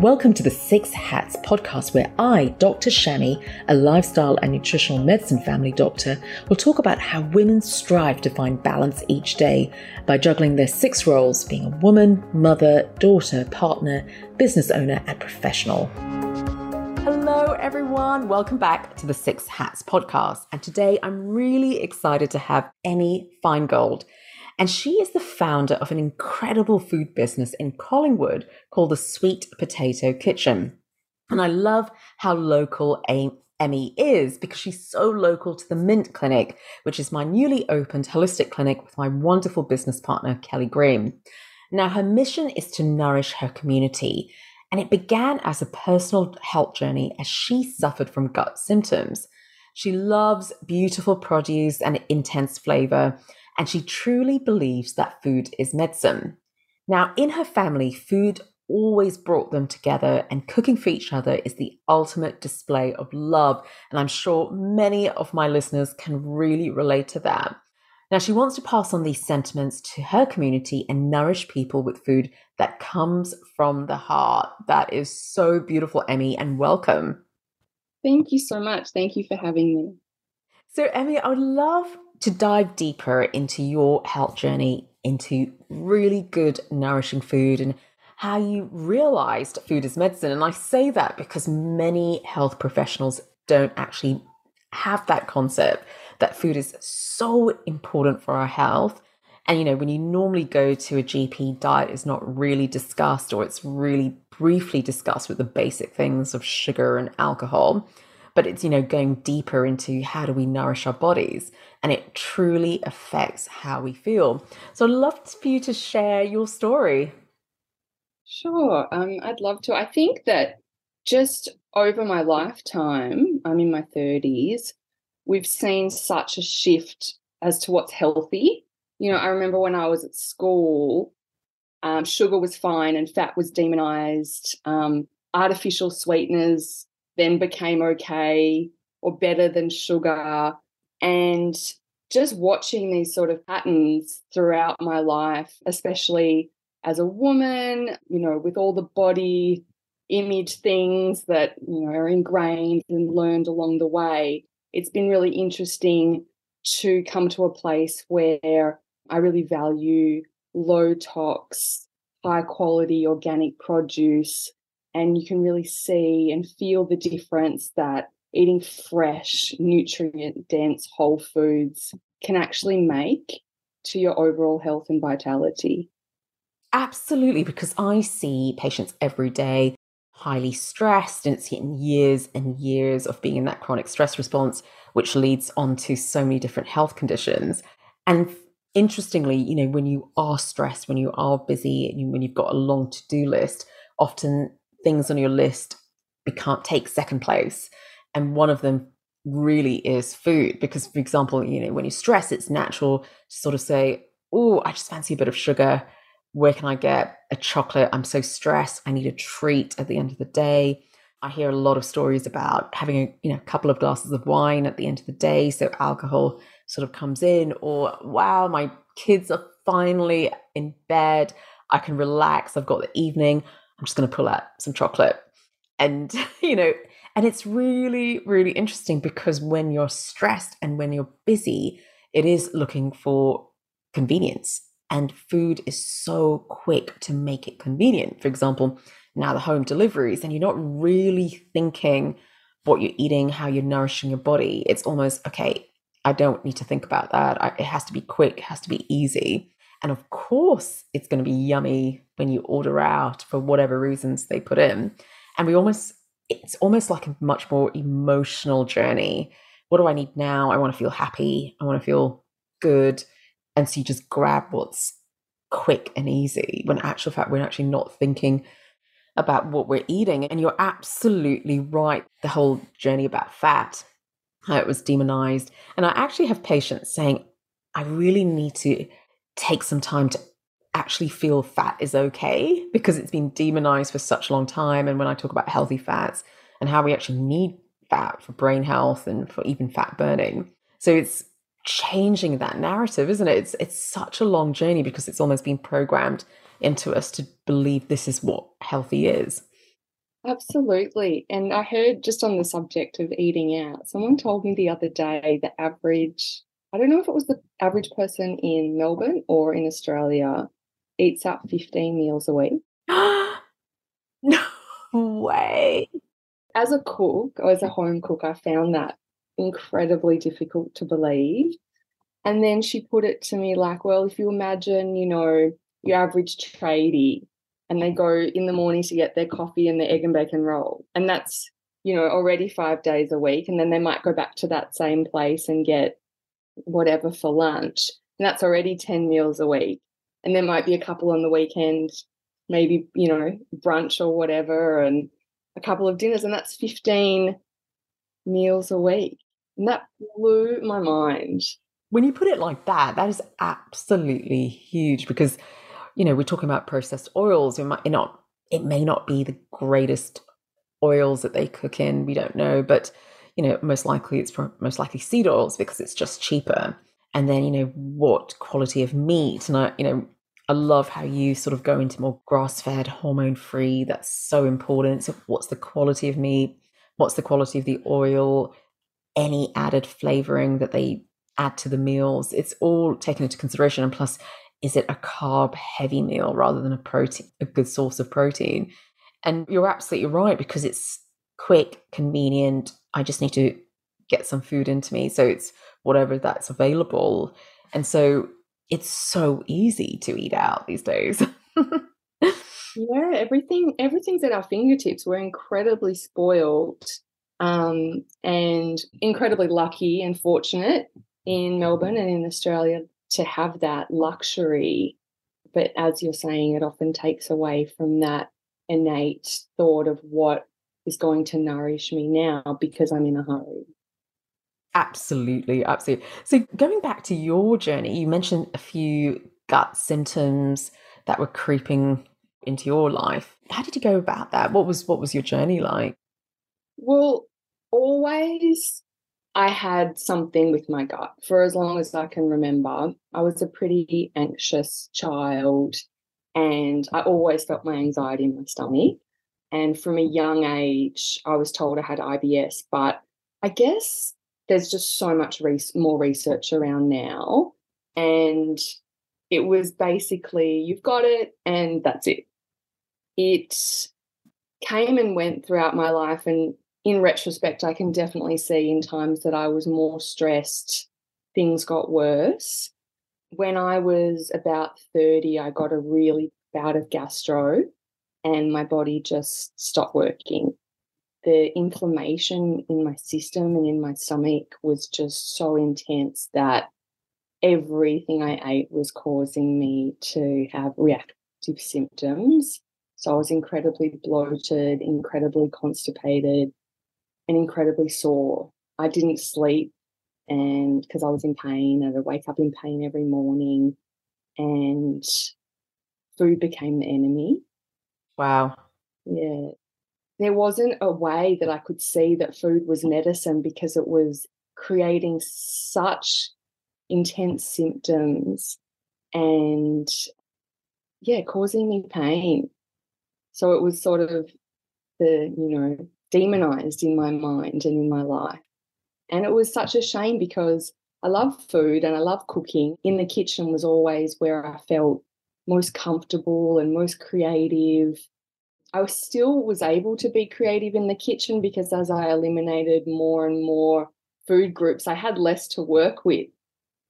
Welcome to the Six Hats podcast, where I, Dr. Shami, a lifestyle and nutritional medicine family doctor, will talk about how women strive to find balance each day by juggling their six roles, being a woman, mother, daughter, partner, business owner, and professional. Hello everyone, welcome back to the Six Hats podcast. And today I'm really excited to have Emmy Feingold. And she is the founder of an incredible food business in Collingwood called the Sweet Potato Kitchen. And I love how local Emmy is, because she's so local to the Mint Clinic, which is my newly opened holistic clinic with my wonderful business partner, Kelly Green. Now, her mission is to nourish her community. And it began as a personal health journey as she suffered from gut symptoms. She loves beautiful produce and intense flavor, and she truly believes that food is medicine. Now, in her family, food always brought them together, and cooking for each other is the ultimate display of love. And I'm sure many of my listeners can really relate to that. Now, she wants to pass on these sentiments to her community and nourish people with food that comes from the heart. That is so beautiful, Emmy, and welcome. Thank you so much. Thank you for having me. So, Emmy, I would love to dive deeper into your health journey, into really good nourishing food and how you realized food is medicine. And I say that because many health professionals don't actually have that concept that food is so important for our health. And, you know, when you normally go to a GP, diet is not really discussed, or it's really briefly discussed with the basic things of sugar and alcohol. But it's, you know, going deeper into how do we nourish our bodies, and it truly affects how we feel. So I'd love for you to share your story. Sure, I'd love to. I think that just over my lifetime, I'm in my 30s, we've seen such a shift as to what's healthy. You know, I remember when I was at school, sugar was fine and fat was demonized, artificial sweeteners then became okay or better than sugar. And just watching these sort of patterns throughout my life, especially as a woman, you know, with all the body image things that, you know, are ingrained and learned along the way, it's been really interesting to come to a place where I really value low tox, high quality organic produce. And you can really see and feel the difference that eating fresh, nutrient-dense whole foods can actually make to your overall health and vitality. Absolutely, because I see patients every day highly stressed, and it's hitting years and years of being in that chronic stress response, which leads on to so many different health conditions. And interestingly, you know, when you are stressed, when you are busy, and when you've got a long to-do list, often things on your list can't take second place. And one of them really is food, because, for example, you know, when you stress, it's natural to sort of say, oh, I just fancy a bit of sugar. Where can I get a chocolate? I'm so stressed. I need a treat at the end of the day. I hear a lot of stories about having a couple of glasses of wine at the end of the day. So alcohol sort of comes in, or wow, my kids are finally in bed. I can relax. I've got the evening. I'm just going to pull out some chocolate. And, you know, and it's really, really interesting, because when you're stressed and when you're busy, it is looking for convenience, and food is so quick to make it convenient. For example, now the home deliveries, and you're not really thinking what you're eating, how you're nourishing your body. It's almost, okay, I don't need to think about that. It has to be quick. It has to be easy. And of course, it's going to be yummy when you order out for whatever reasons they put in. And it's almost like a much more emotional journey. What do I need now? I want to feel happy. I want to feel good. And so you just grab what's quick and easy, when in actual fact, we're actually not thinking about what we're eating. And you're absolutely right. The whole journey about fat, how it was demonized. And I actually have patients saying, I really need to take some time to actually feel fat is okay, because it's been demonized for such a long time. And when I talk about healthy fats and how we actually need fat for brain health and for even fat burning. So it's changing that narrative, isn't it? It's such a long journey, because it's almost been programmed into us to believe this is what healthy is. Absolutely. And I heard just on the subject of eating out, someone told me the other day the average, I don't know if it was the average person in Melbourne or in Australia, eats out 15 meals a week. No way. As a cook or as a home cook, I found that incredibly difficult to believe. And then she put it to me like, well, if you imagine, you know, your average tradie, and they go in the morning to get their coffee and their egg and bacon roll. And that's, you know, already 5 days a week. And then they might go back to that same place and get whatever for lunch. And that's already 10 meals a week. And there might be a couple on the weekend, maybe, you know, brunch or whatever, and a couple of dinners. And that's 15 meals a week. And that blew my mind. When you put it like that, that is absolutely huge because, you know, we're talking about processed oils. It may not be the greatest oils that they cook in. We don't know, but you know, most likely seed oils because it's just cheaper. And then, you know, what quality of meat? And I love how you sort of go into more grass-fed, hormone-free. That's so important. So, what's the quality of meat? What's the quality of the oil? Any added flavoring that they add to the meals? It's all taken into consideration, and plus, is it a carb-heavy meal rather than a good source of protein? And you're absolutely right because it's quick, convenient. I just need to get some food into me. So it's whatever that's available. And so it's so easy to eat out these days. Yeah, everything's at our fingertips. We're incredibly spoiled and incredibly lucky and fortunate in Melbourne and in Australia to have that luxury. But as you're saying, it often takes away from that innate thought of what is going to nourish me now because I'm in a hurry. Absolutely, absolutely. So going back to your journey, you mentioned a few gut symptoms that were creeping into your life. How did you go about that? What was your journey like? Well, always I had something with my gut for as long as I can remember. I was a pretty anxious child and I always felt my anxiety in my stomach. And from a young age, I was told I had IBS, but I guess there's just so much more research around now. And it was basically you've got it and that's it. It came and went throughout my life, and in retrospect, I can definitely see in times that I was more stressed, things got worse. When I was about 30, I got a really bout of gastro and my body just stopped working. The inflammation in my system and in my stomach was just so intense that everything I ate was causing me to have reactive symptoms. So I was incredibly bloated, incredibly constipated, and incredibly sore. I didn't sleep and because I was in pain, and I'd wake up in pain every morning, and food became the enemy. Wow. Yeah. There wasn't a way that I could see that food was medicine because it was creating such intense symptoms and, yeah, causing me pain. So it was sort of the, you know, demonized in my mind and in my life. And it was such a shame because I love food and I love cooking. In the kitchen was always where I felt most comfortable and most creative. I still was able to be creative in the kitchen because as I eliminated more and more food groups, I had less to work with.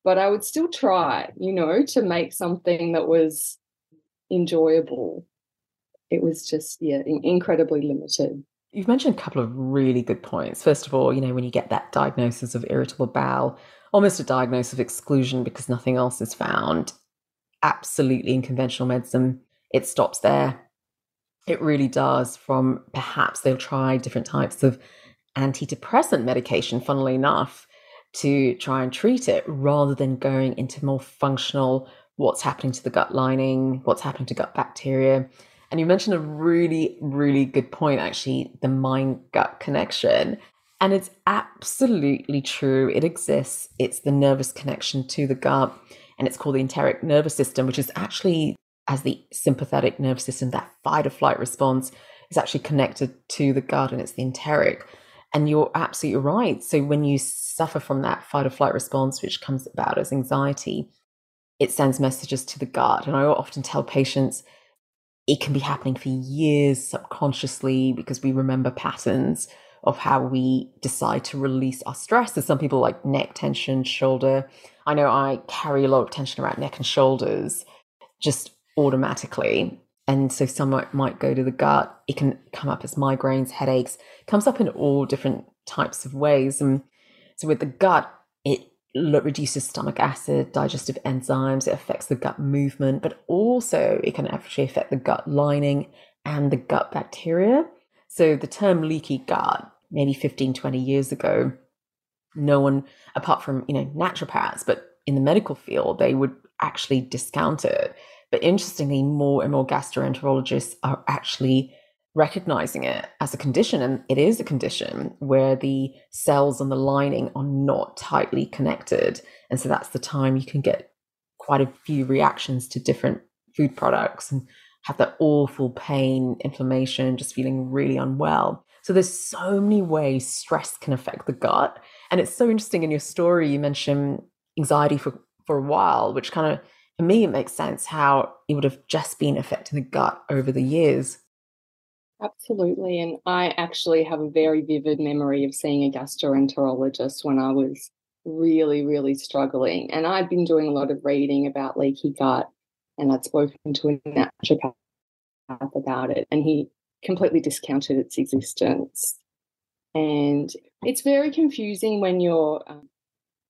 But I would still try, you know, to make something that was enjoyable. It was just, yeah, incredibly limited. You've mentioned a couple of really good points. First of all, you know, when you get that diagnosis of irritable bowel, almost a diagnosis of exclusion because nothing else is found, absolutely in conventional medicine, it stops there. It really does. From perhaps they'll try different types of antidepressant medication, funnily enough, to try and treat it rather than going into more functional, what's happening to the gut lining, what's happening to gut bacteria. And you mentioned a really, really good point, actually, the mind-gut connection. And it's absolutely true. It exists. It's the nervous connection to the gut. And it's called the enteric nervous system, which is actually, as the sympathetic nervous system, that fight-or-flight response. is actually connected to the gut, and it's the enteric. And you're absolutely right. So when you suffer from that fight or flight response, which comes about as anxiety, it sends messages to the gut. And I often tell patients it can be happening for years subconsciously, because we remember patterns of how we decide to release our stress. So some people like neck tension, shoulder. I know I carry a lot of tension around neck and shoulders just automatically. And so some might go to the gut. It can come up as migraines, headaches. It comes up in all different types of ways. And so with the gut, it reduces stomach acid, digestive enzymes. It affects the gut movement, but also it can actually affect the gut lining and the gut bacteria. So the term leaky gut, maybe 15, 20 years ago, no one, apart from, you know, naturopaths, but in the medical field, they would actually discount it. But interestingly, more and more gastroenterologists are actually recognizing it as a condition. And it is a condition where the cells on the lining are not tightly connected. And so that's the time you can get quite a few reactions to different food products and have that awful pain, inflammation, just feeling really unwell. So there's so many ways stress can affect the gut. And it's so interesting in your story, you mentioned anxiety for a while, which kind of, for me, it makes sense how it would have just been affecting the gut over the years. Absolutely. And I actually have a very vivid memory of seeing a gastroenterologist when I was really, really struggling. And I'd been doing a lot of reading about leaky gut, and I'd spoken to a naturopath about it, and he completely discounted its existence. And it's very confusing when you're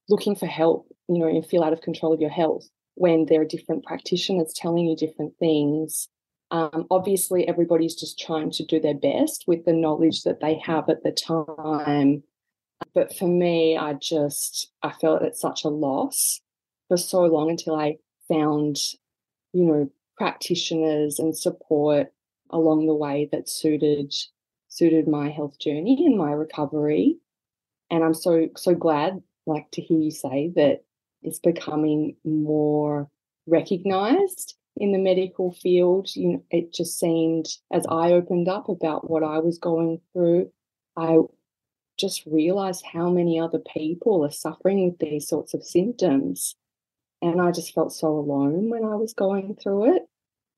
looking for help, you know, you feel out of control of your health, when there are different practitioners telling you different things. Obviously, everybody's just trying to do their best with the knowledge that they have at the time. But for me, I felt it's such a loss for so long, until I found, you know, practitioners and support along the way that suited my health journey and my recovery. And I'm so glad, like, to hear you say that it's becoming more recognised in the medical field. You know, it just seemed, as I opened up about what I was going through, I just realised how many other people are suffering with these sorts of symptoms. And I just felt so alone when I was going through it.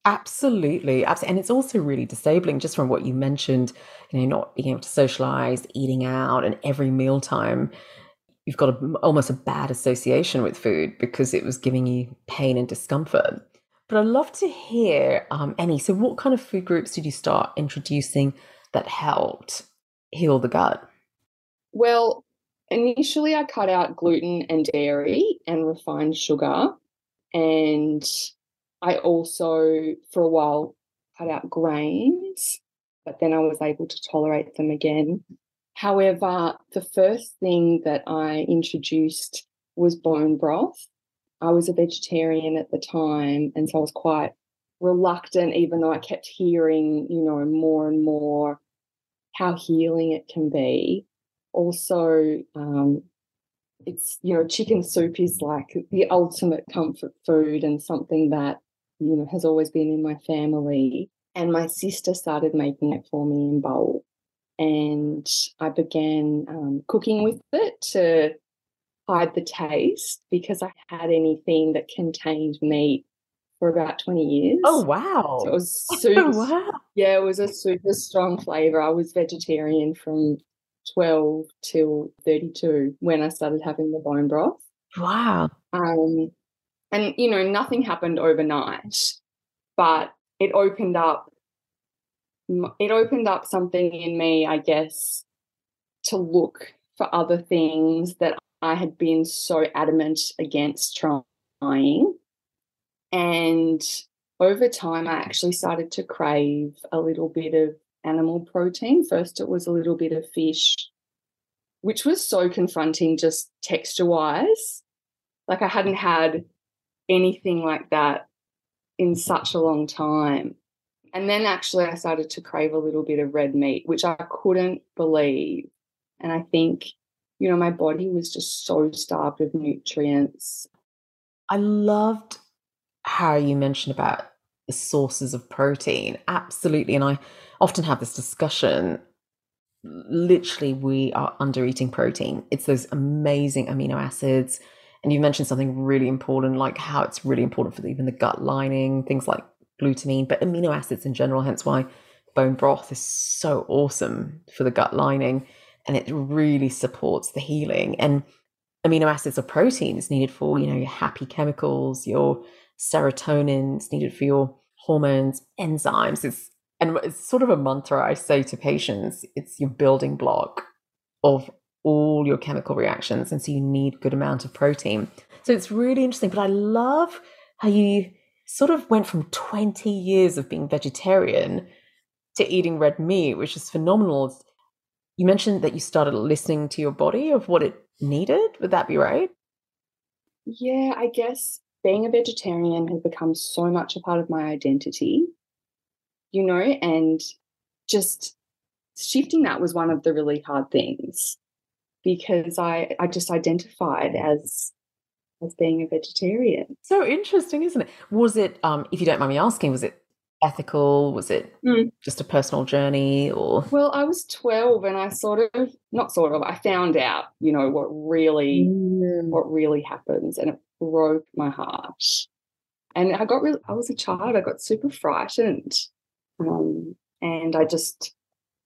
Absolutely. And it's also really disabling, just from what you mentioned, you know, not being able to socialise, eating out, and every mealtime you've got almost a bad association with food because it was giving you pain and discomfort. But I'd love to hear, Emmy, so what kind of food groups did you start introducing that helped heal the gut? Well, initially I cut out gluten and dairy and refined sugar. And I also, for a while, cut out grains, but then I was able to tolerate them again. However, the first thing that I introduced was bone broth. I was a vegetarian at the time, and so I was quite reluctant, even though I kept hearing, you know, more and more how healing it can be. Also, it's, you know, chicken soup is like the ultimate comfort food, and something that, you know, has always been in my family. And my sister started making it for me in bulk. And I began cooking with it to hide the taste, because I had anything that contained meat for about 20 years. Oh, wow. So it was super, yeah, it was a super strong flavour. I was vegetarian from 12 till 32 when I started having the bone broth. Wow. And, you know, nothing happened overnight, but it opened up something in me, I guess, to look for other things that I had been so adamant against trying. And over time, I actually started to crave a little bit of animal protein. First, it was a little bit of fish, which was so confronting, just texture-wise. Like, I hadn't had anything like that in such a long time. And then actually I started to crave a little bit of red meat, which I couldn't believe. And I think, you know, my body was just so starved of nutrients. I loved how you mentioned about sources of protein. Absolutely. And I often have this discussion. Literally, we are under-eating protein. It's those amazing amino acids. And you mentioned something really important, like how it's really important for even the gut lining, things like glutamine, but amino acids in general, hence why bone broth is so awesome for the gut lining. And it really supports the healing. And amino acids or protein is needed for, you know, your happy chemicals, your serotonin, it's needed for your hormones, enzymes. It's sort of a mantra I say to patients. It's your building block of all your chemical reactions. And so you need a good amount of protein. So it's really interesting. But I love how you sort of went from 20 years of being vegetarian to eating red meat, which is phenomenal. You mentioned that you started listening to your body of what it needed. Would that be right? Yeah, I guess being a vegetarian has become so much a part of my identity, you know, and just shifting that was one of the really hard things, because I just identified as being a vegetarian. So interesting, isn't it? Was it, if you don't mind me asking, was it ethical? Was it just a personal journey? Or well, I was 12 and I I found out, you know, what really happens, and it broke my heart. And I was a child, I got super frightened, and I just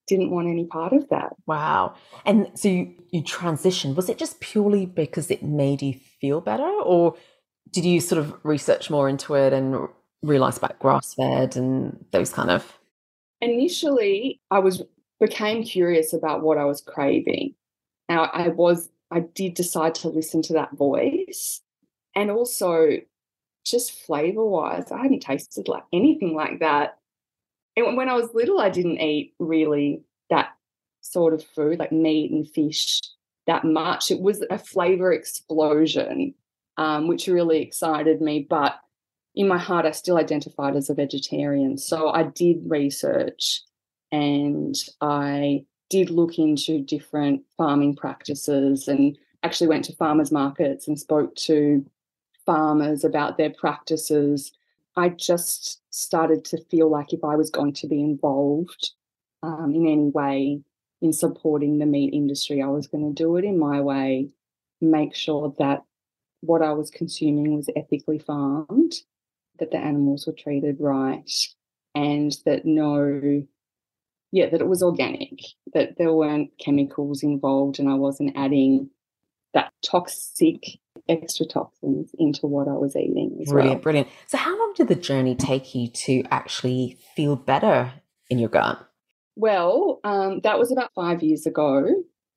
didn't want any part of that. Wow. And so you transitioned. Was it just purely because it made you feel better, or did you sort of research more into it and realised about grass-fed and those kind of? Initially, I became curious about what I was craving. Now, I did decide to listen to that voice, and also just flavour-wise, I hadn't tasted like anything like that. And when I was little, I didn't eat really that sort of food, like meat and fish, that much. It was a flavour explosion, which really excited me, but in my heart, I still identified as a vegetarian. So I did research and I did look into different farming practices, and actually went to farmers markets and spoke to farmers about their practices. I just started to feel like if I was going to be involved in any way in supporting the meat industry, I was going to do it in my way, make sure that what I was consuming was ethically farmed, that the animals were treated right, and that it was organic, that there weren't chemicals involved and I wasn't adding that toxic extra toxins into what I was eating as well. Brilliant, brilliant. So how long did the journey take you to actually feel better in your gut? Well, that was about 5 years ago,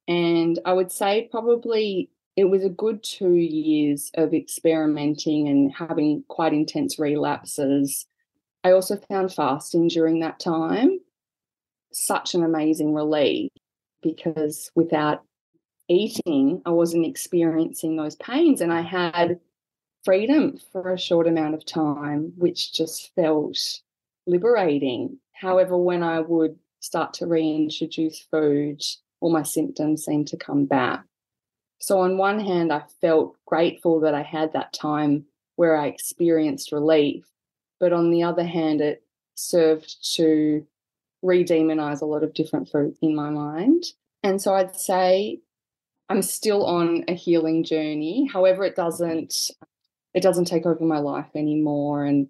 and I would say probably it was a good 2 years of experimenting and having quite intense relapses. I also found fasting during that time such an amazing relief, because without eating, I wasn't experiencing those pains, and I had freedom for a short amount of time, which just felt liberating. However, when I would start to reintroduce food, all my symptoms seemed to come back. So on one hand, I felt grateful that I had that time where I experienced relief, but on the other hand, it served to re-demonize a lot of different foods in my mind. And so I'd say I'm still on a healing journey. However, it doesn't take over my life anymore, and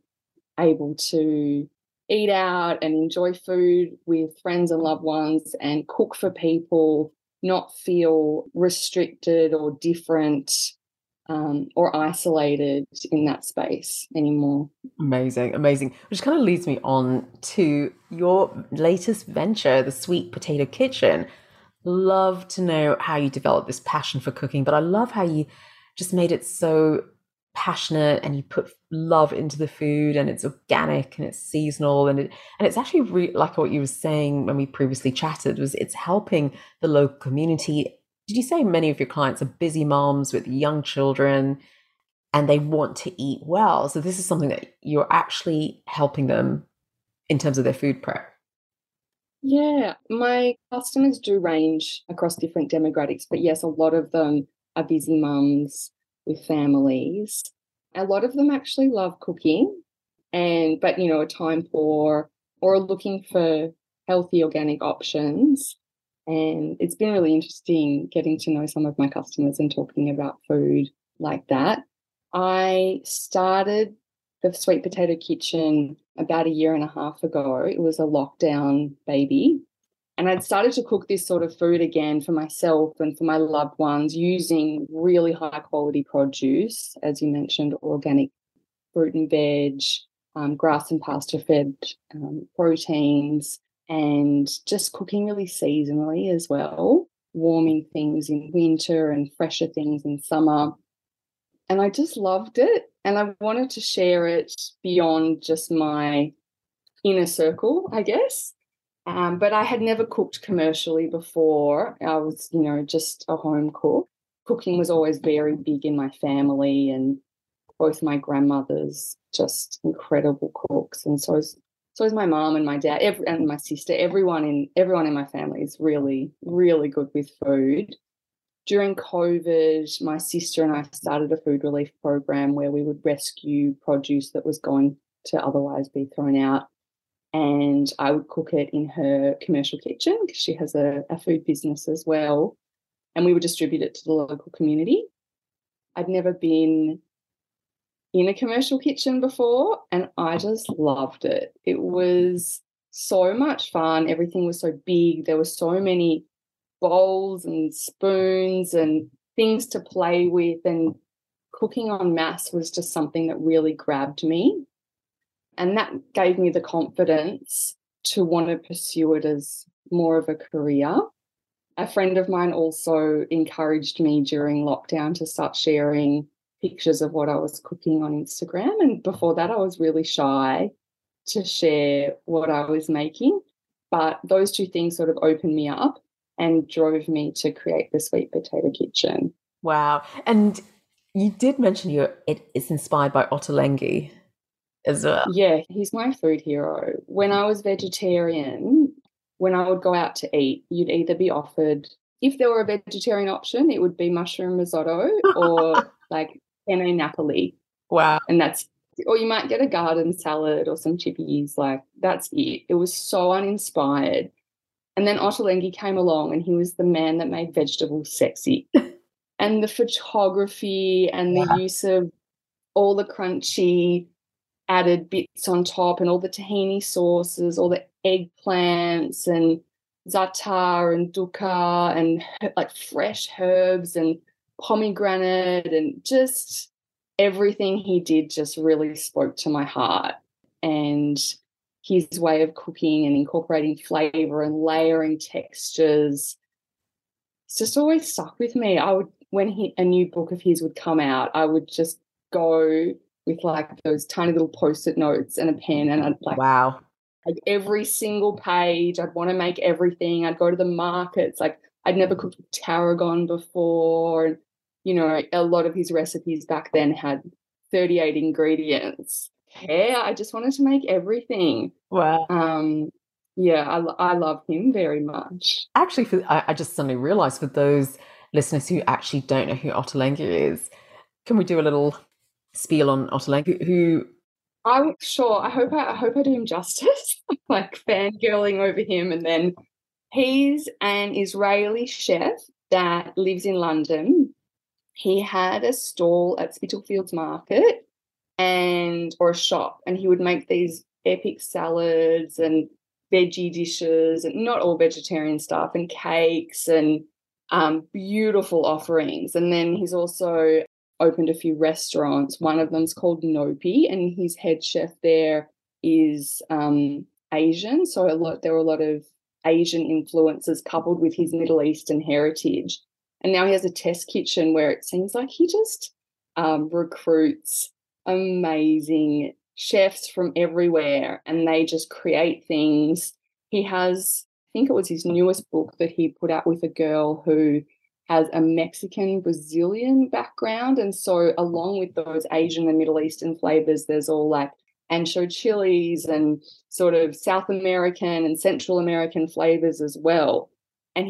able to eat out and enjoy food with friends and loved ones and cook for people, not feel restricted or different or isolated in that space anymore. Amazing, amazing. Which kind of leads me on to your latest venture, the Sweet Potato Kitchen. Love to know how you developed this passion for cooking, but I love how you just made it so passionate, and you put love into the food, and it's organic and it's seasonal, and it's actually like what you were saying when we previously chatted, was it's helping the local community. Did you say many of your clients are busy moms with young children and they want to eat well? So this is something that you're actually helping them in terms of their food prep. Yeah, my customers do range across different demographics, but yes, a lot of them are busy mums with families. A lot of them actually love cooking, and but, you know, a time poor or looking for healthy organic options. And it's been really interesting getting to know some of my customers and talking about food like that. I started the Sweet Potato Kitchen about a year and a half ago. It was a lockdown baby. And I'd started to cook this sort of food again for myself and for my loved ones using really high quality produce, as you mentioned, organic fruit and veg, grass and pasture fed proteins, and just cooking really seasonally as well, warming things in winter and fresher things in summer. And I just loved it, and I wanted to share it beyond just my inner circle, I guess. But I had never cooked commercially before. I was, you know, just a home cook. Cooking was always very big in my family, and both my grandmothers just incredible cooks, and so is my mum and my dad and my sister. Everyone in my family is really, really good with food. During COVID, my sister and I started a food relief program where we would rescue produce that was going to otherwise be thrown out. And I would cook it in her commercial kitchen because she has a food business as well. And we would distribute it to the local community. I'd never been in a commercial kitchen before, and I just loved it. It was so much fun. Everything was so big. There were so many bowls and spoons and things to play with, and cooking en masse was just something that really grabbed me. And that gave me the confidence to want to pursue it as more of a career. A friend of mine also encouraged me during lockdown to start sharing pictures of what I was cooking on Instagram. And before that, I was really shy to share what I was making. But those two things sort of opened me up and drove me to create the Sweet Potato Kitchen. Wow. And you did mention it's inspired by Ottolenghi as well. Yeah, he's my food hero. When I was vegetarian, when I would go out to eat, you'd either be offered, if there were a vegetarian option, it would be mushroom risotto or like penne Napoli. Wow. And that's, or you might get a garden salad or some chippies, like that's it. It was so uninspired. And then Ottolenghi came along, and he was the man that made vegetables sexy. And the photography and the use of all the crunchy added bits on top and all the tahini sauces, all the eggplants and za'atar and dukkah and like fresh herbs and pomegranate, and just everything he did just really spoke to my heart. And his way of cooking and incorporating flavour and layering textures, it's just always stuck with me. I would, when a new book of his would come out, I would just go with like those tiny little post-it notes and a pen, and I'd like, wow, like every single page, I'd want to make everything. I'd go to the markets. Like I'd never cooked with tarragon before. And, you know, a lot of his recipes back then had 38 ingredients. Yeah, I just wanted to make everything. Wow. I love him very much. Actually, I just suddenly realised, for those listeners who actually don't know who Ottolenghi is, can we do a little spiel on Ottolenghi? Who? I'm sure. I hope I do him justice. I'm like fangirling over him. And then he's an Israeli chef that lives in London. He had a stall at Spitalfields Market, or a shop, and he would make these epic salads and veggie dishes, and not all vegetarian stuff, and cakes and beautiful offerings. And then he's also opened a few restaurants. One of them's called Nopi, and his head chef there is Asian. So there were a lot of Asian influences coupled with his Middle Eastern heritage. And now he has a test kitchen where it seems like he just recruits amazing chefs from everywhere, and they just create things. He has, I think it was his newest book that he put out with a girl who has a Mexican Brazilian background, and so along with those Asian and Middle Eastern flavors, there's all like ancho chilies and sort of South American and Central American flavors as well. And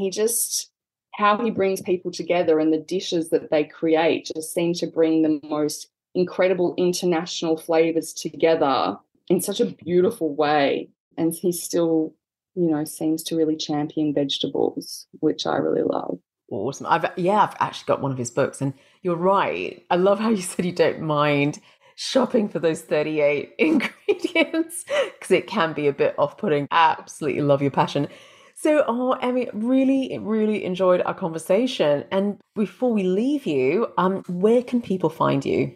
how he brings people together and the dishes that they create just seem to bring the most incredible international flavors together in such a beautiful way. And he still, you know, seems to really champion vegetables, which I really love. Awesome. I've actually got one of his books, and you're right. I love how you said you don't mind shopping for those 38 ingredients because it can be a bit off-putting. Absolutely love your passion. So, Emmy, really enjoyed our conversation. And before we leave you, where can people find you?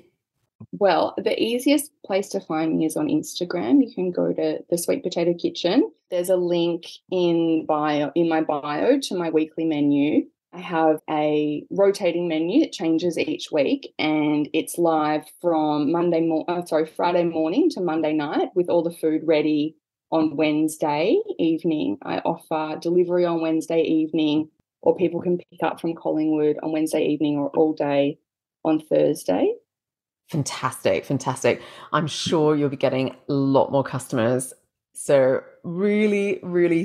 Well, the easiest place to find me is on Instagram. You can go to the Sweet Potato Kitchen. There's a link in my bio to my weekly menu. I have a rotating menu. It changes each week, and it's live from Friday morning to Monday night, with all the food ready on Wednesday evening. I offer delivery on Wednesday evening, or people can pick up from Collingwood on Wednesday evening, or all day on Thursday. Fantastic. I'm sure you'll be getting a lot more customers. So really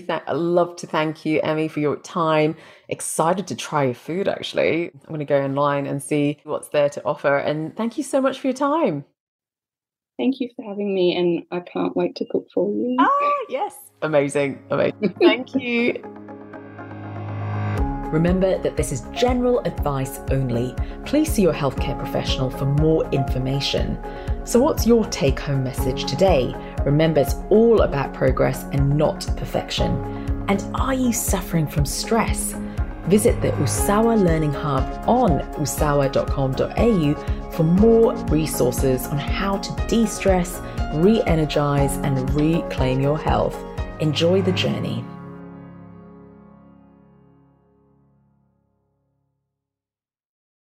I love to thank you, Emmy, for your time. Excited to try your food, actually. I'm going to go online and see what's there to offer. And thank you so much for your time. Thank you for having me, and I can't wait to cook for you. Ah, yes. Amazing. Thank you. Remember that this is general advice only. Please see your healthcare professional for more information. So what's your take-home message today? Remember, it's all about progress and not perfection. And are you suffering from stress? Visit the Usawa Learning Hub on usawa.com.au for more resources on how to de-stress, re-energize, and reclaim your health. Enjoy the journey.